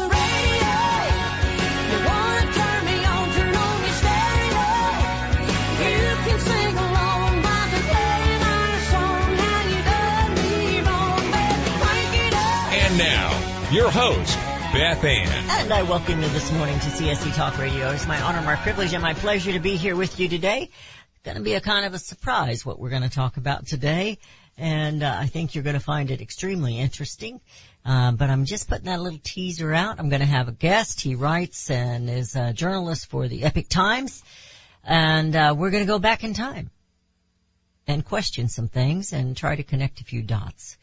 radio. You want to turn me on, turn on your stereo. You can sing along by the day in our song, how you done me wrong, baby, crank it up. And now, your host, Beth Ann. And I welcome you this morning to CSC Talk Radio. It's my honor, my privilege, and my pleasure to be here with you today. It's going to be a kind of a surprise what we're going to talk about today, and I think you're going to find it extremely interesting. But I'm just putting that little teaser out. I'm going to have a guest. He writes and is a journalist for the Epoch Times, and we're going to go back in time and question some things and try to connect a few dots.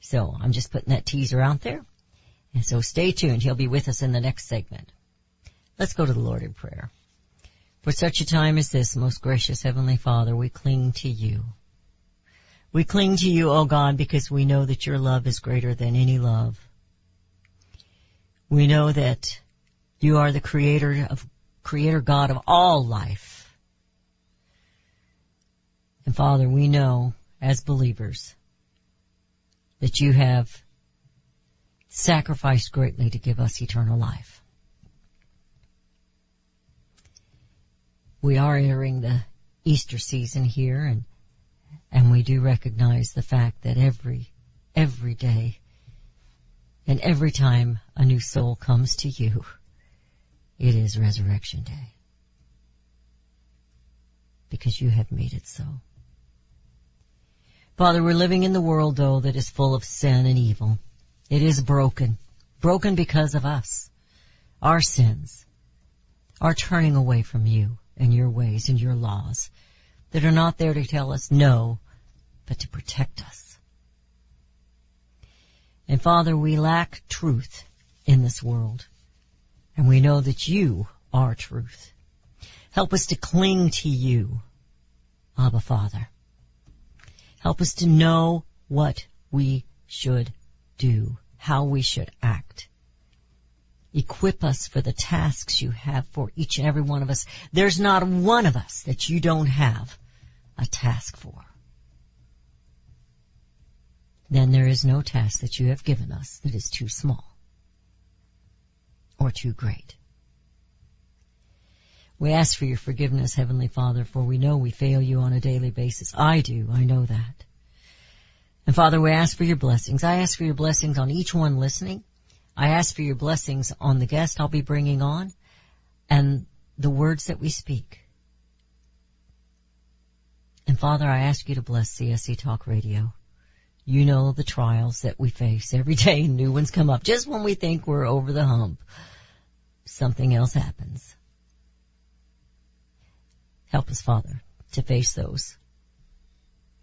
So I'm just putting that teaser out there. And so stay tuned. He'll be with us in the next segment. Let's go to the Lord in prayer. For such a time as this, most gracious Heavenly Father, we cling to you. We cling to you, O God, because we know that your love is greater than any love. We know that you are the creator God of all life. And Father, we know as believers that you have sacrificed greatly to give us eternal life. We are entering the Easter season here, and we do recognize the fact that every day and every time a new soul comes to you, it is Resurrection Day, because you have made it so. Father, we're living in the world, though, that is full of sin and evil. It is broken because of us, our sins, our turning away from you and your ways and your laws that are not there to tell us no, but to protect us. And Father, we lack truth in this world, and we know that you are truth. Help us to cling to you, Abba Father. Help us to know what we should do, how we should act. Equip us for the tasks you have for each and every one of us. There's not one of us that you don't have a task for. Then there is no task that you have given us that is too small or too great. We ask for your forgiveness, Heavenly Father, for we know we fail you on a daily basis. I do. I know that. And Father, we ask for your blessings. I ask for your blessings on each one listening. I ask for your blessings on the guest I'll be bringing on and the words that we speak. And Father, I ask you to bless CSC Talk Radio. You know the trials that we face every day. New ones come up. Just when we think we're over the hump, something else happens. Help us, Father, to face those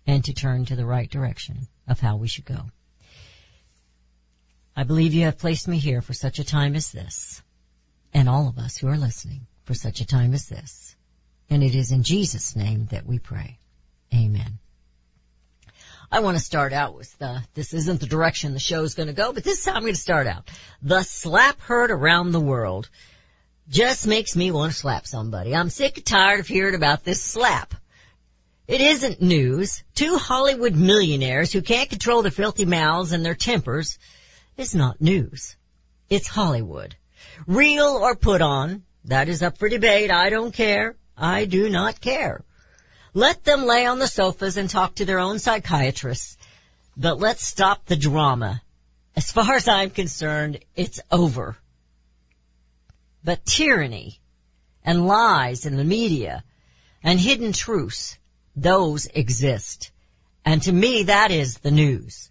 and to turn to the right direction of how we should go. I believe you have placed me here for such a time as this, and all of us who are listening for such a time as this. And it is in Jesus' name that we pray. Amen. I want to start out with this isn't the direction the show is going to go, but this is how I'm going to start out. The slap heard around the world just makes me want to slap somebody. I'm sick and tired of hearing about this slap. It isn't news. Two Hollywood millionaires who can't control their filthy mouths and their tempers is not news. It's Hollywood. Real or put on, that is up for debate. I don't care. I do not care. Let them lay on the sofas and talk to their own psychiatrists, but let's stop the drama. As far as I'm concerned, it's over. But tyranny and lies in the media and hidden truths, those exist. And to me, that is the news.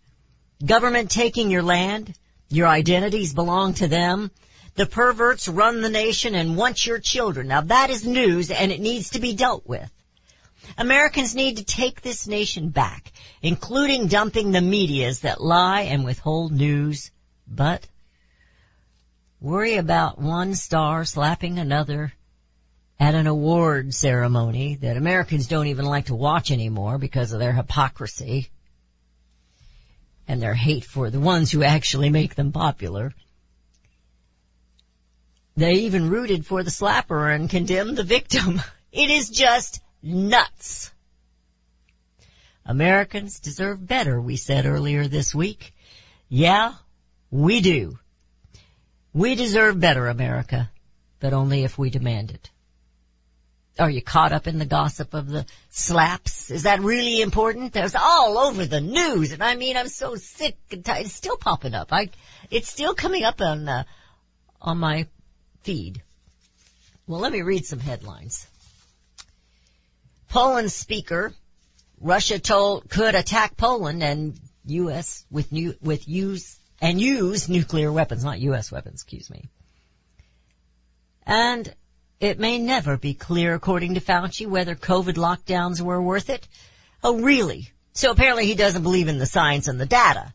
Government taking your land, your identities belong to them. The perverts run the nation and want your children. Now, that is news, and it needs to be dealt with. Americans need to take this nation back, including dumping the medias that lie and withhold news, but worry about one star slapping another at an award ceremony that Americans don't even like to watch anymore because of their hypocrisy. and their hate for the ones who actually make them popular. They even rooted for the slapper and condemned the victim. It is just nuts. Americans deserve better, we said earlier this week. Yeah, we do. We deserve better, America, but only if we demand it. Are you caught up in the gossip of the slaps? Is that really important? That was all over the news, and I mean, I'm so sick and tired. It's still popping up. It's still coming up on my feed. Well, let me read some headlines. Poland speaker, Russia could attack Poland and U.S. use nuclear weapons, not U.S. weapons, excuse me. And it may never be clear, according to Fauci, whether COVID lockdowns were worth it. Oh, really? So apparently he doesn't believe in the science and the data.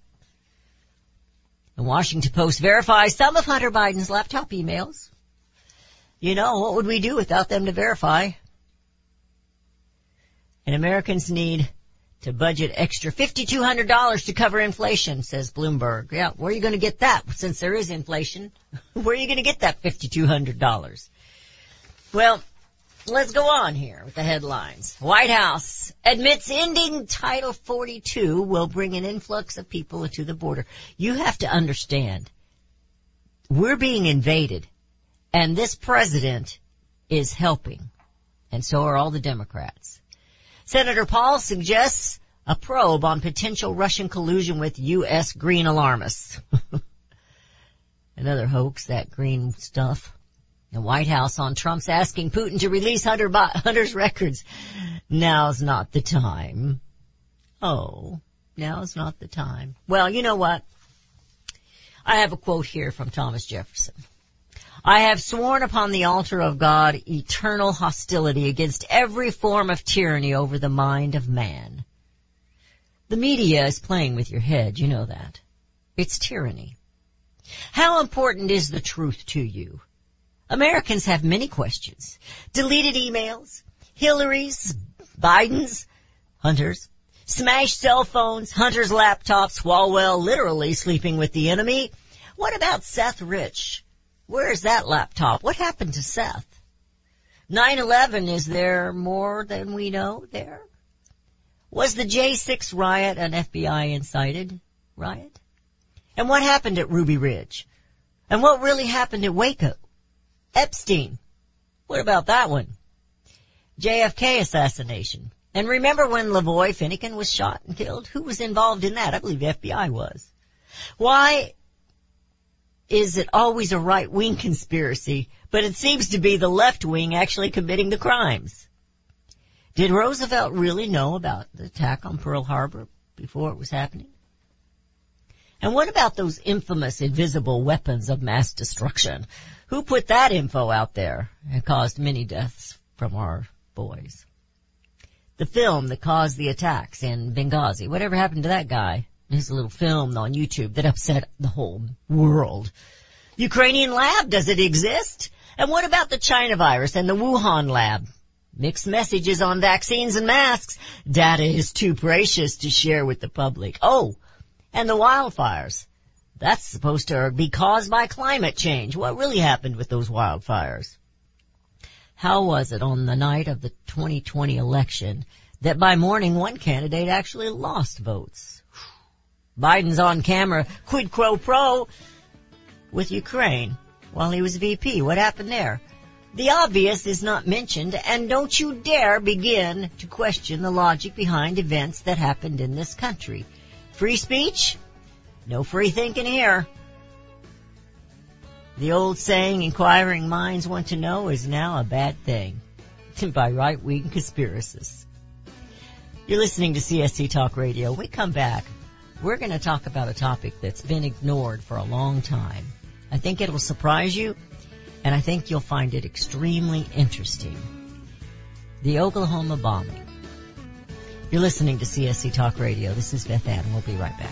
The Washington Post verifies some of Hunter Biden's laptop emails. You know, what would we do without them to verify? And Americans need to budget extra $5,200 to cover inflation, says Bloomberg. Yeah, where are you going to get that since there is inflation? Where are you going to get that $5,200? Well, let's go on here with the headlines. White House admits ending Title 42 will bring an influx of people to the border. You have to understand, we're being invaded, and this president is helping, and so are all the Democrats. Senator Paul suggests a probe on potential Russian collusion with U.S. green alarmists. Another hoax, that green stuff. The White House on Trump's asking Putin to release Hunter's records. Now's not the time. Oh, now's not the time. Well, you know what? I have a quote here from Thomas Jefferson. I have sworn upon the altar of God eternal hostility against every form of tyranny over the mind of man. The media is playing with your head, you know that. It's tyranny. How important is the truth to you? Americans have many questions. Deleted emails, Hillary's, Biden's, Hunter's, smashed cell phones, Hunter's laptops, Swalwell literally sleeping with the enemy. What about Seth Rich? Where's that laptop? What happened to Seth? 9/11, is there more than we know there? Was the J6 riot an FBI-incited riot? And what happened at Ruby Ridge? And what really happened at Waco? Epstein. What about that one? JFK assassination. And remember when Lavoie Finicum was shot and killed? Who was involved in that? I believe the FBI was. Why is it always a right-wing conspiracy, but it seems to be the left wing actually committing the crimes? Did Roosevelt really know about the attack on Pearl Harbor before it was happening? And what about those infamous invisible weapons of mass destruction? Who put that info out there and caused many deaths from our boys? The film that caused the attacks in Benghazi. Whatever happened to that guy? His little film on YouTube that upset the whole world. Ukrainian lab, does it exist? And what about the China virus and the Wuhan lab? Mixed messages on vaccines and masks. Data is too precious to share with the public. Oh, and the wildfires. That's supposed to be caused by climate change. What really happened with those wildfires? How was it on the night of the 2020 election that by morning one candidate actually lost votes? Biden's on camera, quid pro quo with Ukraine while he was VP. What happened there? The obvious is not mentioned, and don't you dare begin to question the logic behind events that happened in this country. Free speech? No free thinking here. The old saying, inquiring minds want to know, is now a bad thing by right-wing conspiracists. You're listening to CSC Talk Radio. When we come back, we're going to talk about a topic that's been ignored for a long time. I think it'll surprise you, and I think you'll find it extremely interesting. The Oklahoma bombing. You're listening to CSC Talk Radio. This is Beth Ann. We'll be right back.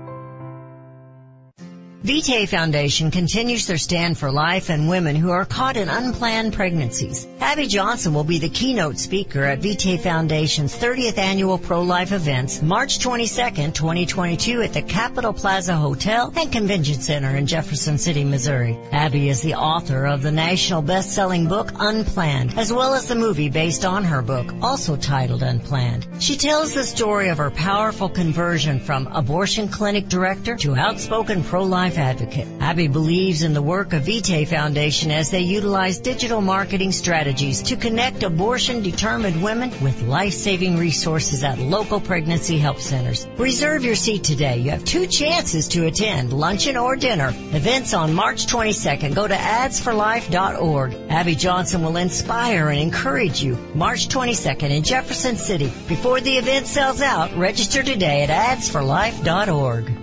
Vitae Foundation continues their stand for life and women who are caught in unplanned pregnancies. Abby Johnson will be the keynote speaker at Vitae Foundation's 30th annual pro-life events, March 22nd, 2022, at the Capitol Plaza Hotel and Convention Center in Jefferson City, Missouri. Abby is the author of the national best-selling book, Unplanned, as well as the movie based on her book, also titled Unplanned. She tells the story of her powerful conversion from abortion clinic director to outspoken pro-life advocate. Abby believes in the work of Vitae Foundation as they utilize digital marketing strategies to connect abortion-determined women with life-saving resources at local pregnancy help centers. Reserve your seat today. You have two chances to attend, luncheon or dinner. Events on March 22nd. Go to adsforlife.org. Abby Johnson will inspire and encourage you. March 22nd in Jefferson City. Before the event sells out, register today at adsforlife.org.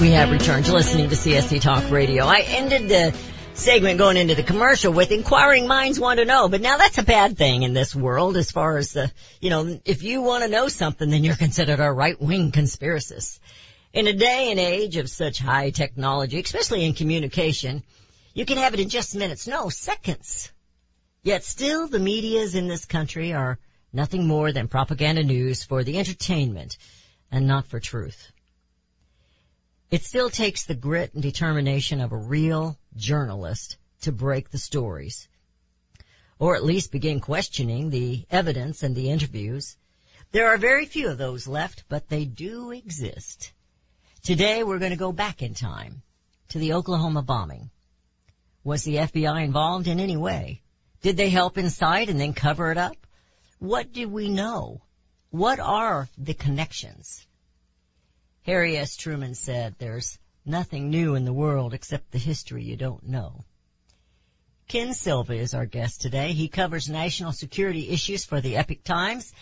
We have returned to listening to CSC Talk Radio. I ended the segment going into the commercial with inquiring minds want to know, but now that's a bad thing in this world as far as the, you know, if you want to know something, then you're considered a right-wing conspiracist. In a day and age of such high technology, especially in communication, you can have it in just minutes, no, seconds. Yet still the medias in this country are nothing more than propaganda news for the entertainment and not for truth. It still takes the grit and determination of a real journalist to break the stories, or at least begin questioning the evidence and the interviews. There are very few of those left, but they do exist. Today, we're going to go back in time to the Oklahoma bombing. Was the FBI involved in any way? Did they help inside and then cover it up? What do we know? What are the connections? Harry S. Truman said, "There's nothing new in the world except the history you don't know." Ken Silva is our guest today. He covers national security issues for the Epoch Times.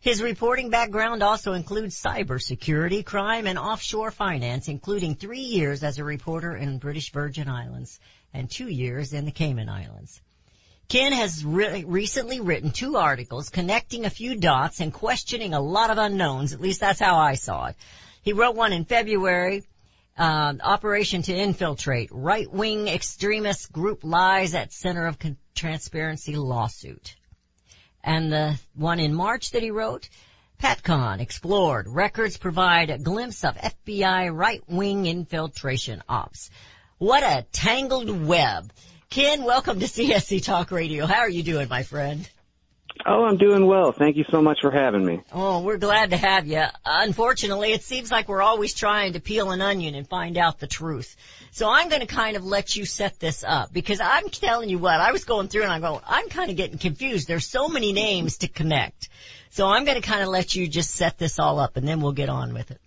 His reporting background also includes cybersecurity, crime, and offshore finance, including 3 years as a reporter in British Virgin Islands and 2 years in the Cayman Islands. Ken has recently written 2 articles connecting a few dots and questioning a lot of unknowns. At least that's how I saw it. He wrote one in February, Operation to Infiltrate, Right-Wing Extremist Group Lies at Center of Transparency Lawsuit. And the one in March that he wrote, PATCON Explored, Records Provide a Glimpse of FBI Right-Wing Infiltration Ops. What a tangled web. Ken, welcome to CSC Talk Radio. How are you doing, my friend? Oh, I'm doing well. Thank you so much for having me. Oh, we're glad to have you. Unfortunately, it seems like we're always trying to peel an onion and find out the truth. So I'm going to kind of let you set this up, because I'm telling you what, I was going through and I'm kind of getting confused. There's so many names to connect. So I'm going to kind of let you just set this all up, and then we'll get on with it.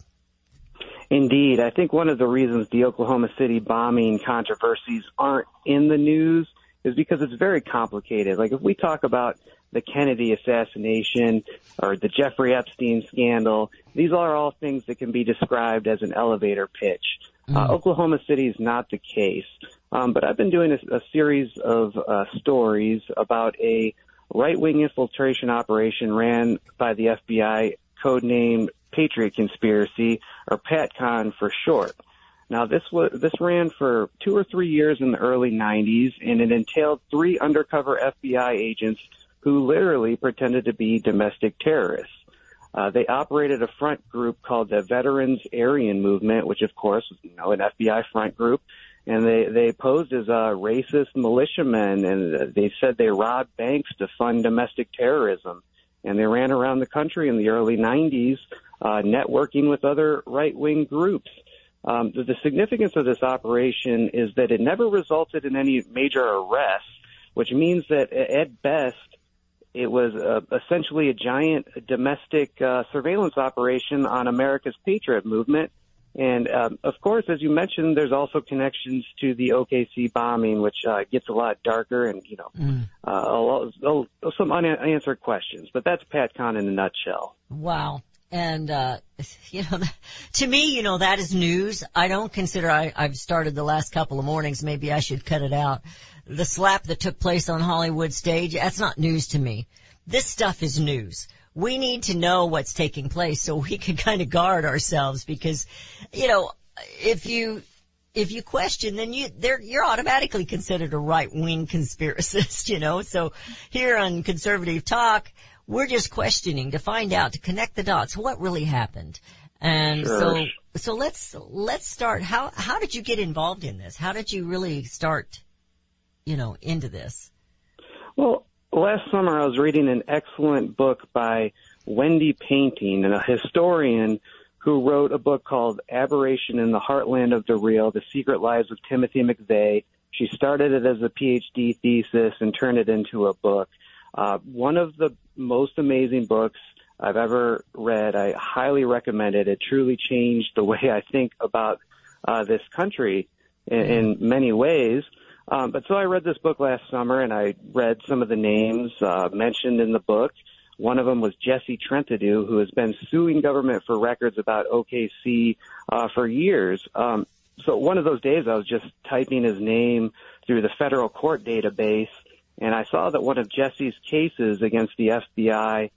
Indeed. I think one of the reasons the Oklahoma City bombing controversies aren't in the news is because it's very complicated. Like, if we talk about the Kennedy assassination or the Jeffrey Epstein scandal, these are all things that can be described as an elevator pitch. Oklahoma City is not the case. But I've been doing a series of stories about a right-wing infiltration operation ran by the FBI, codenamed Patriot Conspiracy, or PATCON for short. Now, this ran for 2 or 3 years in the early 90s, and it entailed 3 undercover FBI agents who literally pretended to be domestic terrorists. They operated a front group called the Veterans Aryan Movement, which, of course, was, you know, an FBI front group, and they posed as racist militiamen, and they said they robbed banks to fund domestic terrorism. And they ran around the country in the early 90s, networking with other right-wing groups. The significance of this operation is that it never resulted in any major arrests, which means that, at best, it was essentially a giant domestic surveillance operation on America's Patriot movement. And, of course, as you mentioned, there's also connections to the OKC bombing, which gets a lot darker and, you know, some unanswered questions. But that's PATCON in a nutshell. Wow. And, you know, to me, you know, that is news. I don't consider I've started the last couple of mornings. Maybe I should cut it out. The slap that took place on Hollywood stage, that's not news to me. This stuff is news. We need to know what's taking place so we can kind of guard ourselves, because, you know, if you question, then you're automatically considered a right-wing conspiracist, you know. So here on Conservative Talk, we're just questioning to find out, to connect the dots, what really happened. And sure. So let's start. How did you get involved in this? How did you really start, you know, into this? Well, last summer I was reading an excellent book by Wendy Painting, a historian who wrote a book called Aberration in the Heartland of the Real, The Secret Lives of Timothy McVeigh. She started it as a PhD thesis and turned it into a book. One of the most amazing books I've ever read. I highly recommend it. It truly changed the way I think about this country in many ways. But so I read this book last summer, and I read some of the names mentioned in the book. One of them was Jesse Trentadue, who has been suing government for records about OKC for years. So one of those days I was just typing his name through the federal court database, and I saw that one of Jesse's cases against the FBI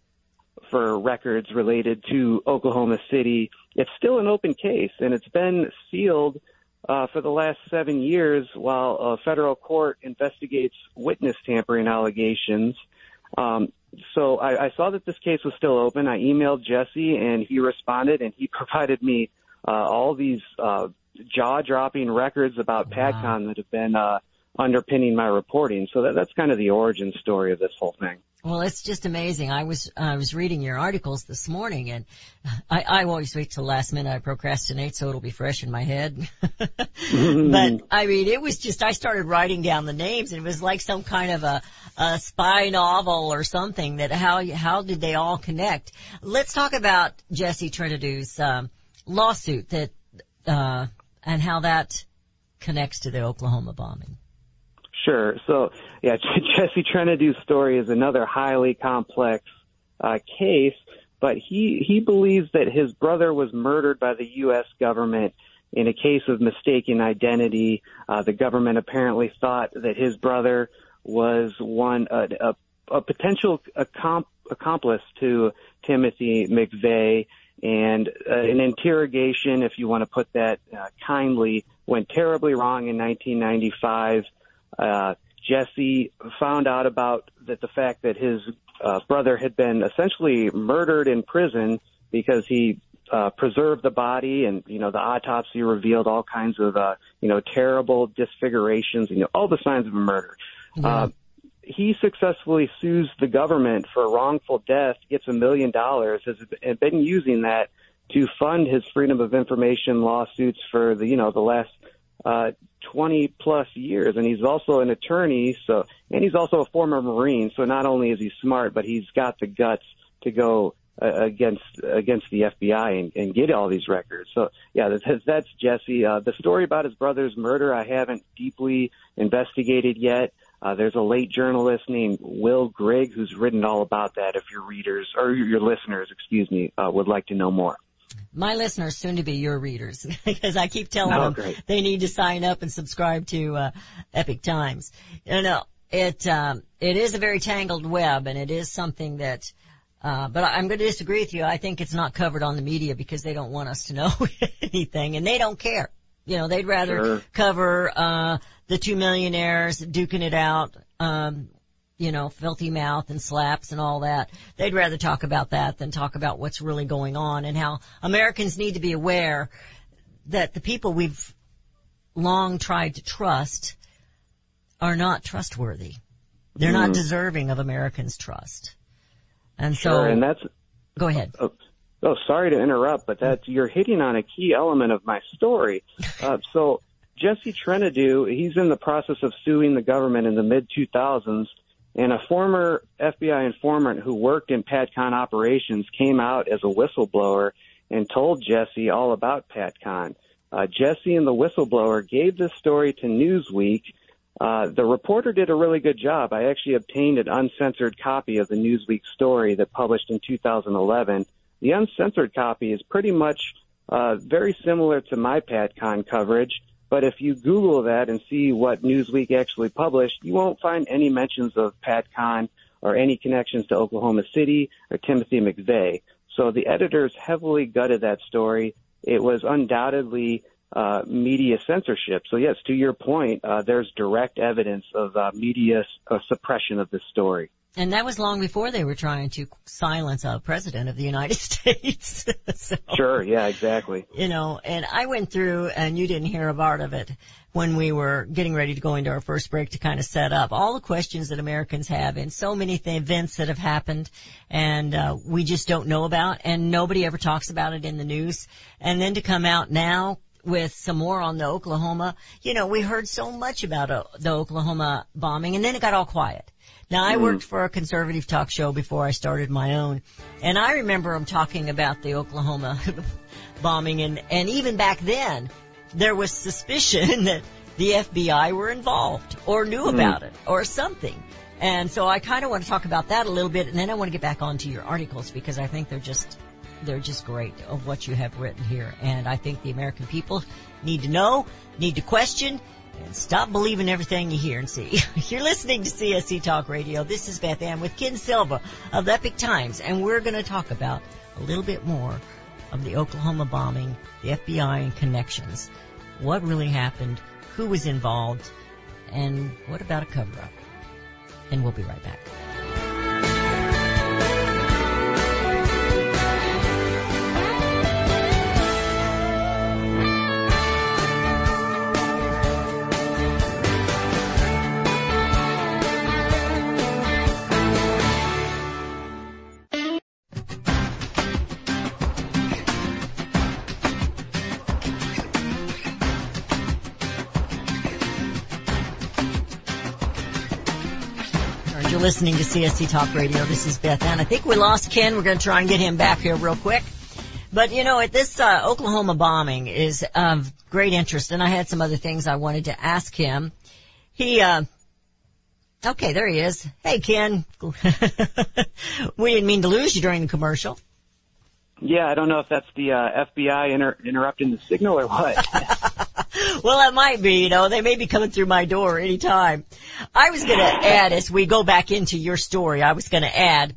for records related to Oklahoma City, it's still an open case, and it's been sealed for the last 7 years while a federal court investigates witness tampering allegations. So I saw that this case was still open. I emailed Jesse, and he responded, and he provided me all these jaw-dropping records about PATCON that have been underpinning my reporting. So that's kind of the origin story of this whole thing. Well, it's just amazing. I was reading your articles this morning, and I always wait till last minute. I procrastinate, so it'll be fresh in my head. But I mean, it was just, I started writing down the names, and it was like some kind of a spy novel or something. That how did they all connect? Let's talk about Jesse Trentadue's lawsuit that and how that connects to the Oklahoma bombing. Sure. So, yeah, Jesse Trentadue's story is another highly complex case, but he believes that his brother was murdered by the U.S. government in a case of mistaken identity. The government apparently thought that his brother was a potential accomplice to Timothy McVeigh, and an interrogation, if you want to put that kindly, went terribly wrong in 1995. Jesse found out about the fact that his brother had been essentially murdered in prison because he preserved the body, and, you know, the autopsy revealed all kinds of, you know, terrible disfigurations, you know, all the signs of a murder. Yeah. He successfully sues the government for wrongful death, gets $1 million, has been using that to fund his Freedom of Information lawsuits for the, you know, the last 20 plus years. And he's also an attorney, so, and he's also a former Marine. So not only is he smart, but he's got the guts to go against the FBI and get all these records. So yeah, that's Jesse. The story about his brother's murder, I haven't deeply investigated yet. There's a late journalist named Will Grigg who's written all about that if your readers, or your listeners, excuse me, would like to know more. My listeners, soon to be your readers, because I keep telling them great. They need to sign up and subscribe to Epoch Times. You know, it is a very tangled web, and it is something that but I'm going to disagree with you. I think it's not covered on the media because they don't want us to know anything, and they don't care. You know, they'd rather cover the two millionaires duking it out, you know, filthy mouth and slaps and all that. They'd rather talk about that than talk about what's really going on and how Americans need to be aware that the people we've long tried to trust are not trustworthy. They're not deserving of Americans' trust. And so, and that's, go ahead. Oh, sorry to interrupt, but you're hitting on a key element of my story. So Jesse Trentadue, he's in the process of suing the government in the mid-2000s, and a former FBI informant who worked in PATCON operations came out as a whistleblower and told Jesse all about PATCON. Jesse and the whistleblower gave this story to Newsweek. The reporter did a really good job. I actually obtained an uncensored copy of the Newsweek story that published in 2011. The uncensored copy is pretty much very similar to my PatCon coverage, but if you Google that and see what Newsweek actually published, you won't find any mentions of PatCon or any connections to Oklahoma City or Timothy McVeigh. So the editors heavily gutted that story. It was undoubtedly media censorship. So yes, to your point, there's direct evidence of media suppression of this story. And that was long before they were trying to silence a president of the United States. So, sure, yeah, exactly. You know, and I went through, and you didn't hear a part of it when we were getting ready to go into our first break to kind of set up all the questions that Americans have and so many events that have happened and we just don't know about, and nobody ever talks about it in the news. And then to come out now with some more on the Oklahoma, you know, we heard so much about the Oklahoma bombing, and then it got all quiet. Now, I worked for a conservative talk show before I started my own, and I remember them talking about the Oklahoma bombing, and even back then, there was suspicion that the FBI were involved or knew about it or something. And so I kind of want to talk about that a little bit, and then I want to get back onto your articles because I think they're just great of what you have written here, and I think the American people need to know, need to question, and stop believing everything you hear and see. You're listening to CSC Talk Radio. This is Beth Ann with Ken Silva of the Epoch Times, and we're going to talk about a little bit more of the Oklahoma bombing, the FBI and connections, what really happened, who was involved, and what about a cover-up. And we'll be right back. Listening to CSC Talk Radio. This is Beth Ann. I think we lost Ken. We're going to try and get him back here real quick. But, you know, this Oklahoma bombing is of great interest, and I had some other things I wanted to ask him. He, okay, there he is. Hey, Ken. We didn't mean to lose you during the commercial. Yeah, I don't know if that's the FBI interrupting the signal or what. Well, it might be, you know. They may be coming through my door any time. I was going to add, as we go back into your story, I was going to add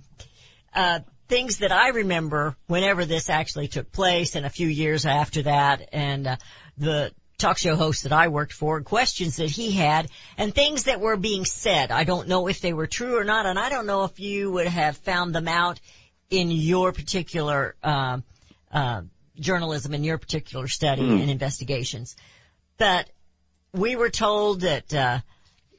things that I remember whenever this actually took place and a few years after that, and the talk show host that I worked for, questions that he had, and things that were being said. I don't know if they were true or not, and I don't know if you would have found them out in your particular journalism in your particular study and investigations. But we were told that,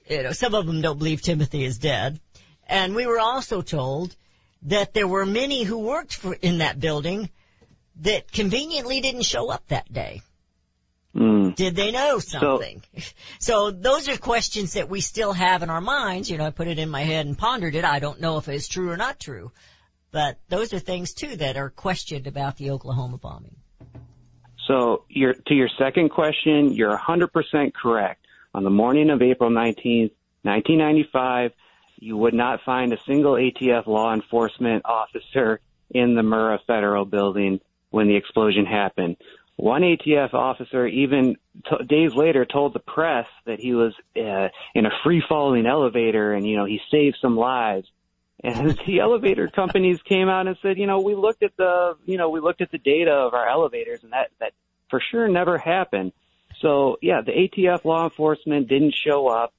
you know, some of them don't believe Timothy is dead. And we were also told that there were many who worked in that building that conveniently didn't show up that day. Did they know something? So those are questions that we still have in our minds. You know, I put it in my head and pondered it. I don't know if it's true or not true. But those are things, too, that are questioned about the Oklahoma bombing. So to your second question, you're 100% correct. On the morning of April 19th, 1995, you would not find a single ATF law enforcement officer in the Murrah Federal Building when the explosion happened. One ATF officer even days later told the press that he was in a free-falling elevator and, you know, he saved some lives. And the elevator companies came out and said, you know, we looked at the data of our elevators, and that for sure never happened. So, yeah, the ATF law enforcement didn't show up.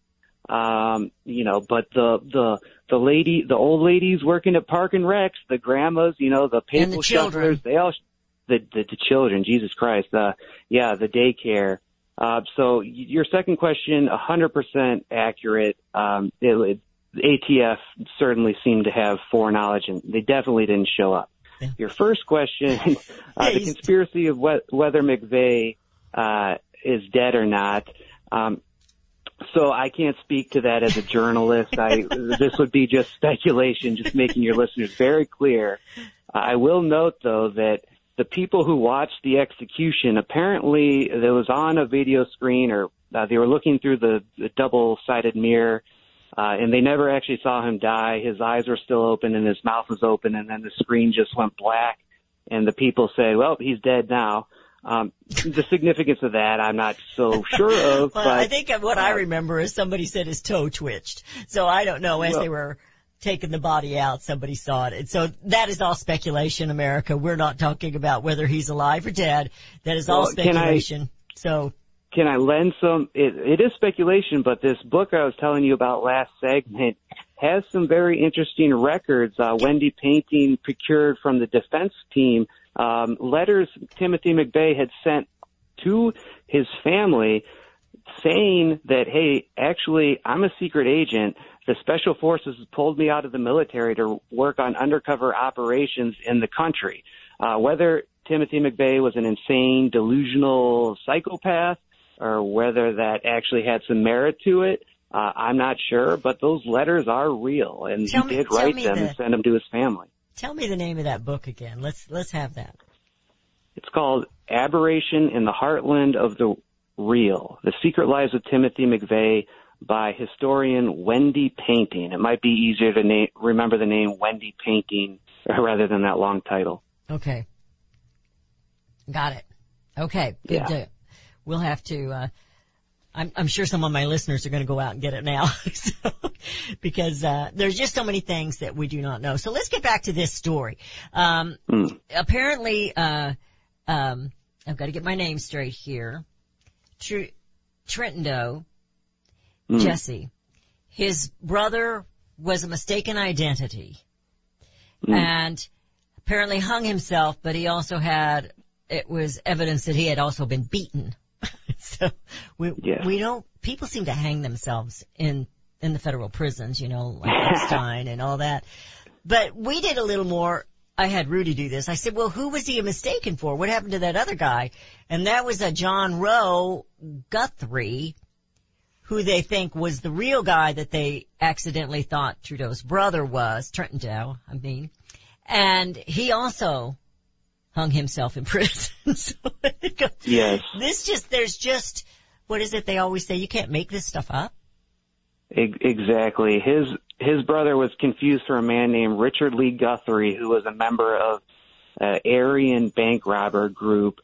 You know, but the old ladies working at Park and Recs, the grandmas, you know, the people shelters, they all, the children, Jesus Christ, the daycare. So your second question, 100% accurate. ATF certainly seemed to have foreknowledge, and they definitely didn't show up. Yeah. Your first question, the conspiracy of whether McVeigh, is dead or not. So I can't speak to that as a journalist. This would be just speculation, just making your listeners very clear. I will note, though, that the people who watched the execution, apparently it was on a video screen, or they were looking through the double-sided mirror, and they never actually saw him die. His eyes were still open and his mouth was open, and then the screen just went black, and the people say, well, he's dead now. The significance of that, I'm not so sure of. Well, but, I think what I remember is somebody said his toe twitched. So I don't know. As they were taking the body out, somebody saw it. And so that is all speculation, America. We're not talking about whether he's alive or dead. That is all speculation. Can I lend some? It is speculation, but this book I was telling you about last segment has some very interesting records. Wendy Painting procured from the defense team letters Timothy McVeigh had sent to his family saying that, hey, actually, I'm a secret agent. The Special Forces pulled me out of the military to work on undercover operations in the country. Whether Timothy McVeigh was an insane, delusional psychopath or whether that actually had some merit to it, I'm not sure, but those letters are real, and he did write them and send them to his family. Tell me the name of that book again. Let's have that. It's called Aberration in the Heartland of the Real, The Secret Lives of Timothy McVeigh by historian Wendy Painting. It might be easier to remember the name Wendy Painting rather than that long title. Okay. Got it. Okay. Good. Yeah. We'll have to I'm sure some of my listeners are going to go out and get it now because there's just so many things that we do not know. So let's get back to this story. Apparently, I've got to get my name straight here. Trentadue, Jesse, his brother was a mistaken identity and apparently hung himself, but he also had, it was evidence that he had also been beaten. So we don't, people seem to hang themselves in the federal prisons, you know, like Epstein and all that. But we did a little more. I had Rudy do this. I said, well, who was he mistaken for? What happened to that other guy? And that was a John Rowe Guthrie, who they think was the real guy that they accidentally thought Trudeau's brother was, Trentadue, I mean. And he also hung himself in prison. So yes. There's just, what is it they always say? You can't make this stuff up. Exactly. His brother was confused for a man named Richard Lee Guthrie, who was a member of Aryan bank robber group,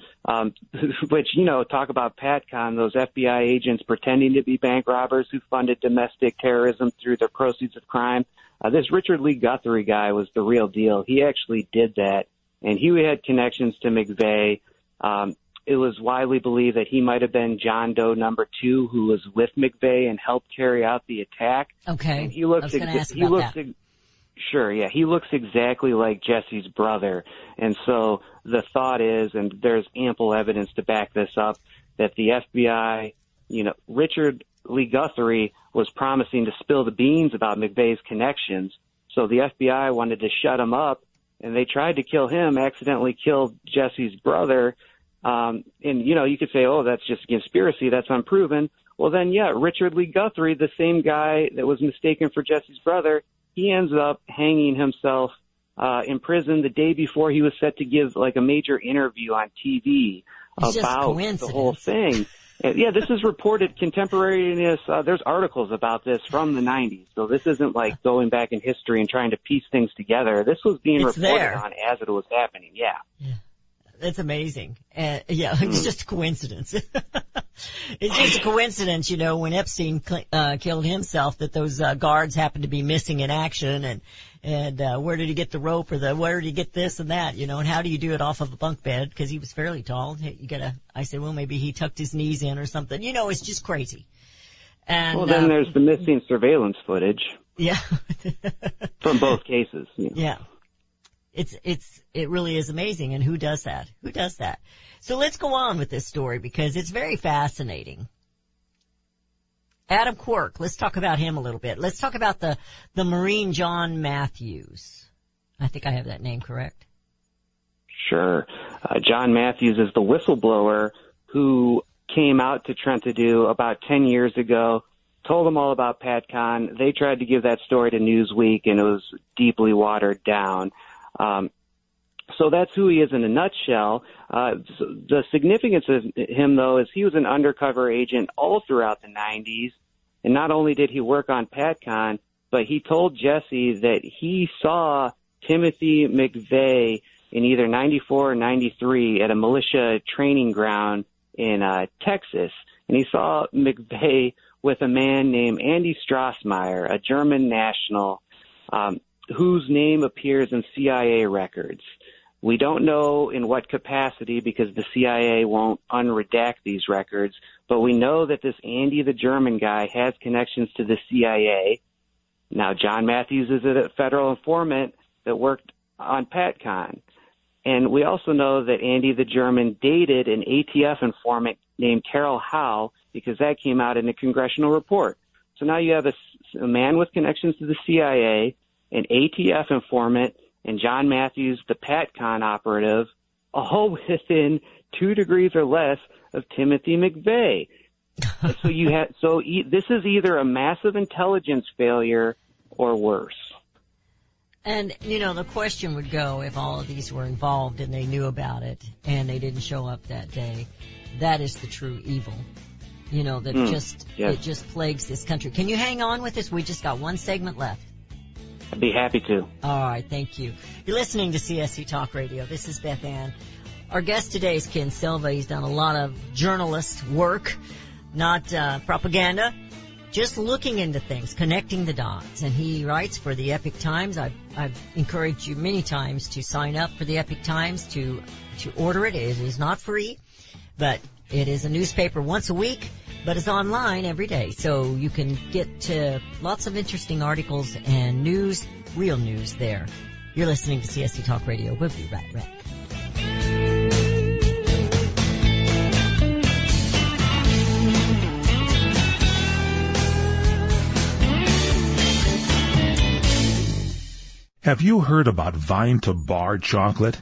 which, you know, talk about PATCON, those FBI agents pretending to be bank robbers who funded domestic terrorism through the proceeds of crime. This Richard Lee Guthrie guy was the real deal. He actually did that. And he had connections to McVeigh. It was widely believed that he might have been John Doe number 2, who was with McVeigh and helped carry out the attack. Okay. And he looked, I was going to ask about that. Sure, yeah. He looks exactly like Jesse's brother. And so the thought is, and there's ample evidence to back this up, that the FBI, you know, Richard Lee Guthrie was promising to spill the beans about McVeigh's connections. So the FBI wanted to shut him up, and they tried to kill him, accidentally killed Jesse's brother. And, you know, you could say, oh, that's just a conspiracy. That's unproven. Well, then, yeah, Richard Lee Guthrie, the same guy that was mistaken for Jesse's brother, he ends up hanging himself in prison the day before he was set to give, like, a major interview on TV about the whole thing. And, yeah, this is reported contemporaneous. There's articles about this from the 90s. So this isn't like going back in history and trying to piece things together. This was being reported on as it was happening. Yeah. That's amazing. It's just a coincidence. It's just a coincidence, you know, when Epstein killed himself, that those guards happened to be missing in action, and where did he get the rope, or where did he get this and that, you know, and how do you do it off of a bunk bed, because he was fairly tall. I say, well, maybe he tucked his knees in or something. You know, it's just crazy. And, well, then there's the missing surveillance footage. Yeah. From both cases. You know. Yeah. It really is amazing. And who does that? Who does that? So let's go on with this story because it's very fascinating. Adam Quirk, let's talk about him a little bit. Let's talk about the Marine John Matthews. I think I have that name correct. Sure. John Matthews is the whistleblower who came out to Trentadue about 10 years ago, told them all about PATCON. They tried to give that story to Newsweek, and it was deeply watered down. So that's who he is in a nutshell. So the significance of him, though, is he was an undercover agent all throughout the 90s. And not only did he work on PATCON, but he told Jesse that he saw Timothy McVeigh in either 94 or 93 at a militia training ground in Texas. And he saw McVeigh with a man named Andy Strassmeier, a German national, whose name appears in CIA records. We don't know in what capacity because the CIA won't unredact these records, but we know that this Andy the German guy has connections to the CIA. Now, John Matthews is a federal informant that worked on PATCON. And we also know that Andy the German dated an ATF informant named Carol Howe because that came out in a congressional report. So now you have a man with connections to the CIA, an ATF informant, and John Matthews, the PATCON operative, all within 2 degrees or less of Timothy McVeigh. This is either a massive intelligence failure or worse. And, you know, the question would go, if all of these were involved and they knew about it and they didn't show up that day, that is the true evil. You know, that it just plagues this country. Can you hang on with this? We just got one segment left. I'd be happy to. All right, thank you. You're listening to CSC Talk Radio. This is Beth Ann. Our guest today is Ken Silva. He's done a lot of journalist work, not propaganda, just looking into things, connecting the dots. And he writes for the Epoch Times. I've encouraged you many times to sign up for the Epoch Times, to order it. It is not free, but it is a newspaper once a week. But it's online every day, so you can get to lots of interesting articles and news, real news there. You're listening to CSC Talk Radio. We'll be right back. Have you heard about vine-to-bar chocolate?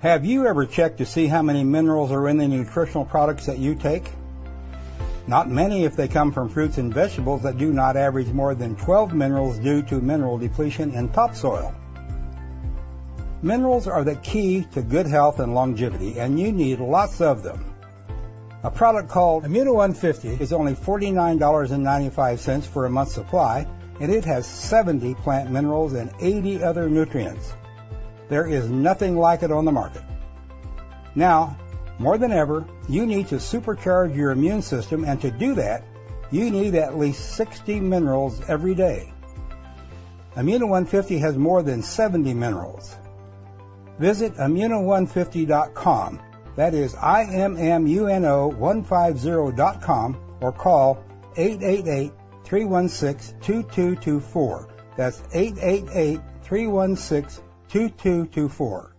Have you ever checked to see how many minerals are in the nutritional products that you take? Not many if they come from fruits and vegetables that do not average more than 12 minerals due to mineral depletion in topsoil. Minerals are the key to good health and longevity, and you need lots of them. A product called Immuno 150 is only $49.95 for a month's supply, and it has 70 plant minerals and 80 other nutrients. There is nothing like it on the market. Now, more than ever, you need to supercharge your immune system, and to do that, you need at least 60 minerals every day. Immuno 150 has more than 70 minerals. Visit Immuno150.com, that is IMMUNO150.com, or call 888-316-2224. That's 888-316-2224. 2224.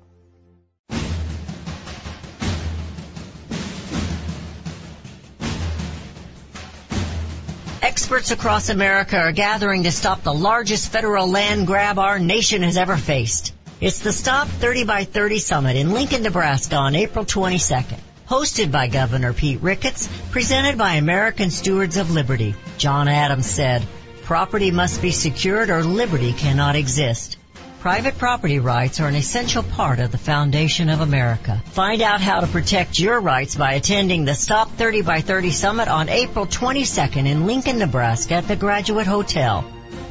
Experts across America are gathering to stop the largest federal land grab our nation has ever faced. It's the Stop 30 by 30 Summit in Lincoln, Nebraska on April 22nd. Hosted by Governor Pete Ricketts, presented by American Stewards of Liberty. John Adams said, "Property must be secured or liberty cannot exist." Private property rights are an essential part of the foundation of America. Find out how to protect your rights by attending the Stop 30 by 30 Summit on April 22nd in Lincoln, Nebraska at the Graduate Hotel.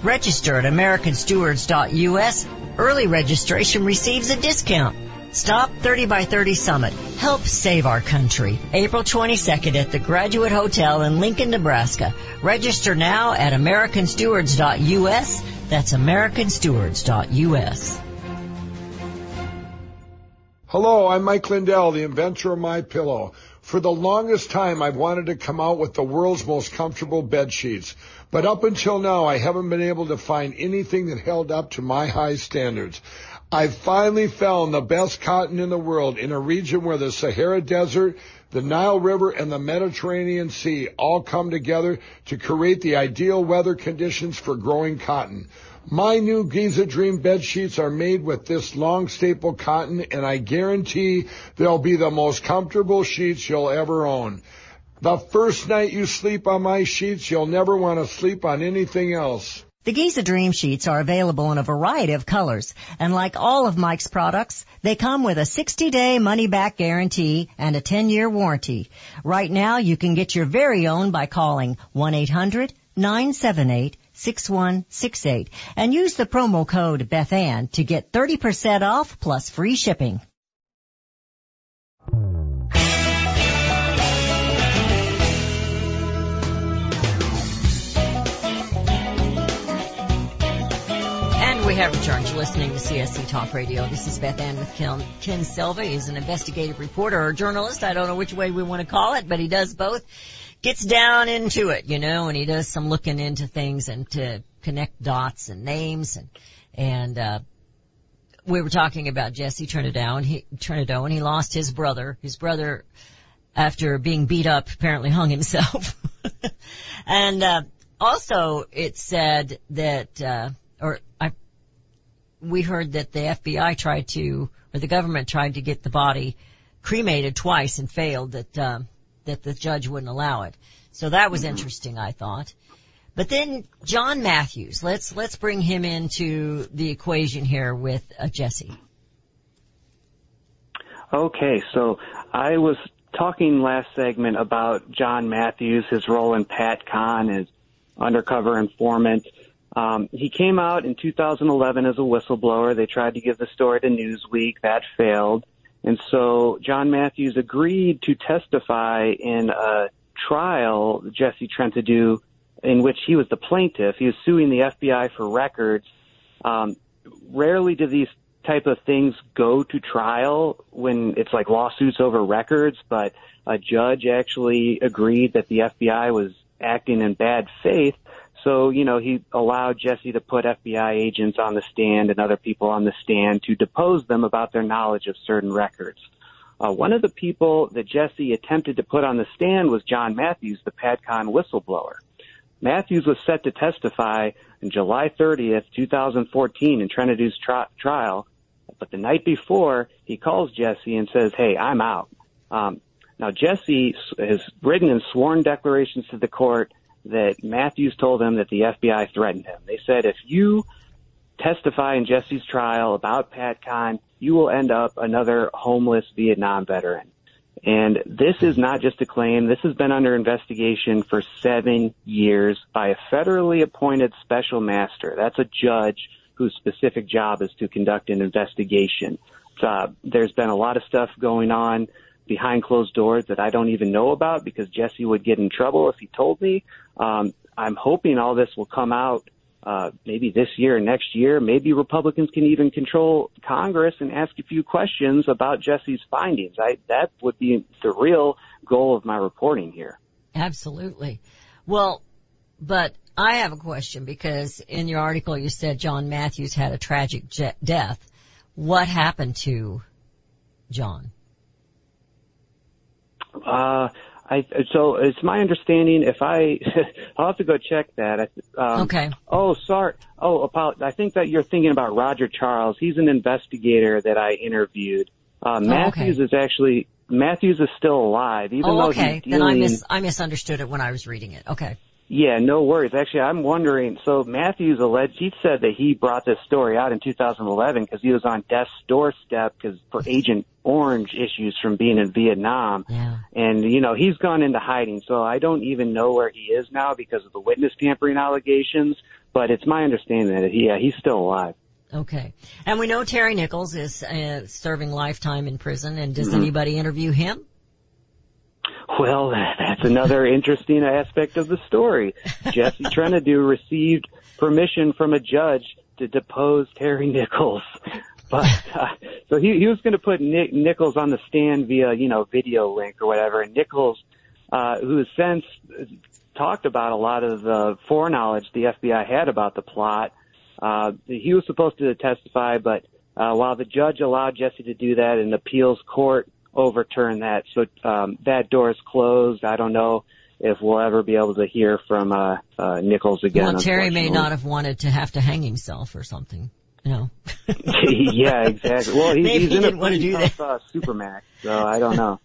Register at AmericanStewards.us. Early registration receives a discount. Stop 30 by 30 Summit. Help save our country. April 22nd at the Graduate Hotel in Lincoln, Nebraska. Register now at AmericanStewards.us. That's AmericanStewards.us. Hello, I'm Mike Lindell, the inventor of MyPillow. For the longest time, I've wanted to come out with the world's most comfortable bed sheets. But up until now, I haven't been able to find anything that held up to my high standards. I've finally found the best cotton in the world in a region where the Sahara Desert, the Nile River, and the Mediterranean Sea all come together to create the ideal weather conditions for growing cotton. My new Giza Dream bed sheets are made with this long staple cotton, and I guarantee they'll be the most comfortable sheets you'll ever own. The first night you sleep on my sheets, you'll never want to sleep on anything else. The Giza Dream sheets are available in a variety of colors, and like all of Mike's products, they come with a 60-day money-back guarantee and a 10-year warranty. Right now, you can get your very own by calling 1-800-978-6168 and use the promo code BethAnn to get 30% off plus free shipping. We have returned. You're listening to CSC Talk Radio. This is Beth Ann with Ken Silva. He's an investigative reporter or journalist. I don't know which way we want to call it, but he does both. Gets down into it, you know, and he does some looking into things and to connect dots and names. And we were talking about Jesse Trentadue, and he lost his brother. His brother, after being beat up, apparently hung himself. And also it said that, we heard that the FBI or the government tried to get the body cremated twice and failed, that the judge wouldn't allow it. So that was interesting, I thought. But then John Matthews, let's bring him into the equation here with Jesse. Okay, so I was talking last segment about John Matthews, his role in PATCON, his undercover informant. He came out in 2011 as a whistleblower. They tried to give the story to Newsweek. That failed. And so John Matthews agreed to testify in a trial, Jesse Trentadue, in which he was the plaintiff. He was suing the FBI for records. Rarely do these type of things go to trial when it's like lawsuits over records, but a judge actually agreed that the FBI was acting in bad faith. So, you know, he allowed Jesse to put FBI agents on the stand and other people on the stand to depose them about their knowledge of certain records. One of the people that Jesse attempted to put on the stand was John Matthews, the PATCON whistleblower. Matthews was set to testify on July 30th, 2014 in Trentadue's trial, but the night before, he calls Jesse and says, hey, I'm out. Now, Jesse has written and sworn declarations to the court that Matthews told him that the FBI threatened him. They said, if you testify in Jesse's trial about PATCON, you will end up another homeless Vietnam veteran. And this is not just a claim. This has been under investigation for 7 years by a federally appointed special master. That's a judge whose specific job is to conduct an investigation. There's been a lot of stuff going on behind closed doors that I don't even know about because Jesse would get in trouble if he told me. I'm hoping all this will come out maybe this year or next year. Maybe Republicans can even control Congress and ask a few questions about Jesse's findings. That would be the real goal of my reporting here. Absolutely. Well, but I have a question because in your article you said John Matthews had a tragic death. What happened to John? So it's my understanding. If I'll have to go check that. Okay. Oh, sorry. I think that you're thinking about Roger Charles. He's an investigator that I interviewed. Matthews is still alive, even though he's dealing... I misunderstood it when I was reading it. Okay. Yeah, no worries. Actually, I'm wondering, so Matthews alleged, he said that he brought this story out in 2011 because he was on death's doorstep for Agent Orange issues from being in Vietnam. Yeah. And, he's gone into hiding, so I don't even know where he is now because of the witness tampering allegations, but it's my understanding that he's still alive. Okay. And we know Terry Nichols is serving lifetime in prison, and does anybody interview him? Well, that's another interesting aspect of the story. Jesse Trentadue received permission from a judge to depose Terry Nichols. But, so he was going to put Nichols on the stand via, video link or whatever. And Nichols, who has since talked about a lot of the foreknowledge the FBI had about the plot, he was supposed to testify, but, while the judge allowed Jesse to do that in appeals court, overturn that. So that door is closed. I don't know if we'll ever be able to hear from Nichols again. Well, Terry may not have wanted to have to hang himself or something. Yeah, exactly. Well, he's in a supermax, so I don't know.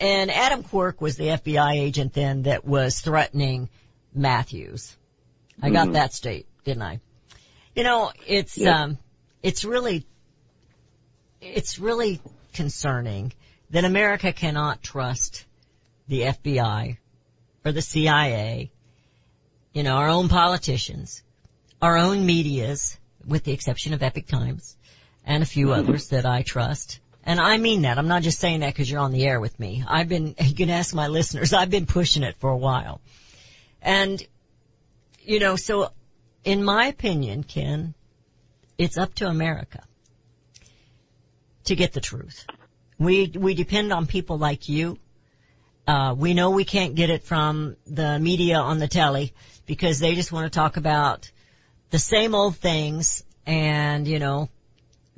And Adam Quirk was the FBI agent then that was threatening Matthews. I got that state, didn't I? It's really concerning that America cannot trust the FBI or the CIA, our own politicians, our own medias, with the exception of Epoch Times and a few others that I trust. And I mean that. I'm not just saying that because you're on the air with me. You can ask my listeners, I've been pushing it for a while. And, so in my opinion, Ken, it's up to America to get the truth. We depend on people like you. We know we can't get it from the media on the telly because they just want to talk about the same old things. And,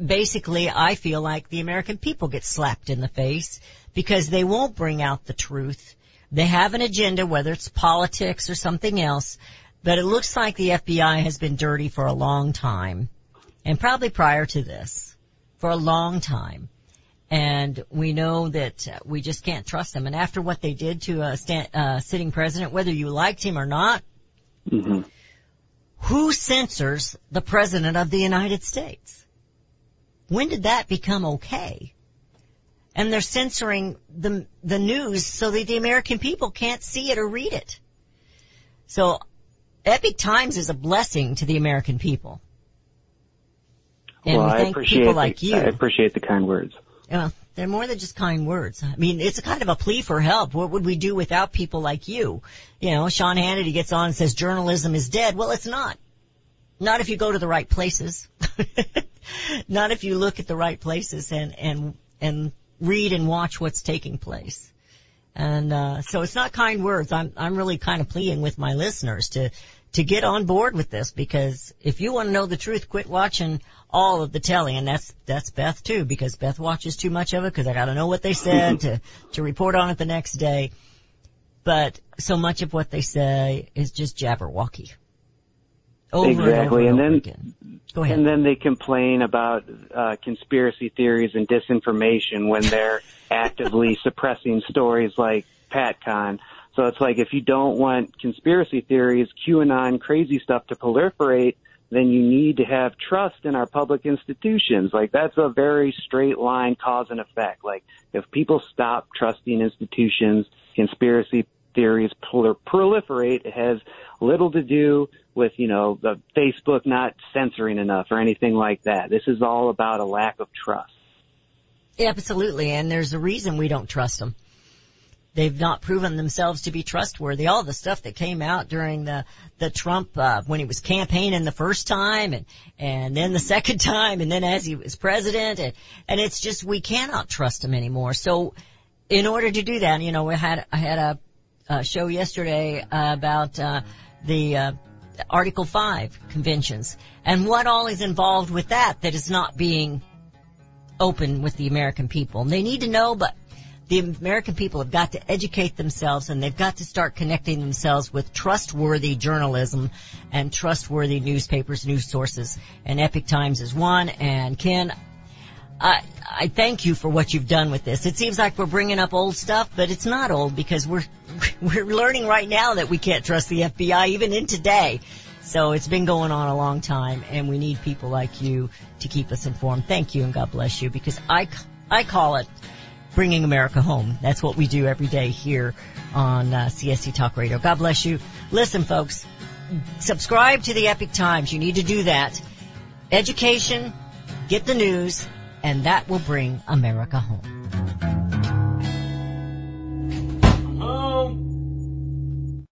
basically I feel like the American people get slapped in the face because they won't bring out the truth. They have an agenda, whether it's politics or something else, but it looks like the FBI has been dirty for a long time and probably prior to this. For a long time. And we know that we just can't trust them. And after what they did to a sitting president, whether you liked him or not, who censors the president of the United States? When did that become okay? And they're censoring the news so that the American people can't see it or read it. So Epoch Times is a blessing to the American people. And well, I appreciate the kind words. Well, they're more than just kind words. I mean, it's a kind of a plea for help. What would we do without people like you? Sean Hannity gets on and says journalism is dead. Well, it's not. Not if you go to the right places. Not if you look at the right places and read and watch what's taking place. And so it's not kind words. I'm really kind of pleading with my listeners to get on board with this, because if you want to know the truth, quit watching all of the telly. And that's Beth too, because Beth watches too much of it, because I got to know what they said to report on it the next day. But so much of what they say is just jabberwocky. Over and over again. Go ahead. And then they complain about conspiracy theories and disinformation when they're actively suppressing stories like PATCON. So it's like, if you don't want conspiracy theories, QAnon, crazy stuff to proliferate, then you need to have trust in our public institutions. Like, that's a very straight line cause and effect. Like, if people stop trusting institutions, conspiracy theories proliferate. It has little to do with, you know, the Facebook not censoring enough or anything like that. This is all about a lack of trust. Yeah, absolutely. And there's a reason we don't trust them. They've not proven themselves to be trustworthy. All the stuff that came out during the Trump, when he was campaigning the first time and then the second time and then as he was president. And it's just, we cannot trust him anymore. So in order to do that, you know, I had a show yesterday about, the Article 5 conventions and what all is involved with that is not being open with the American people. And they need to know, but the American people have got to educate themselves, and they've got to start connecting themselves with trustworthy journalism and trustworthy newspapers, news sources. And Epoch Times is one. And Ken, I thank you for what you've done with this. It seems like we're bringing up old stuff, but it's not old because we're learning right now that we can't trust the FBI even in today. So it's been going on a long time, and we need people like you to keep us informed. Thank you, and God bless you, because I call it bringing America home. That's what we do every day here on CSC Talk Radio. God bless you. Listen, folks, subscribe to the Epoch Times. You need to do that. Education, get the news, and that will bring America home.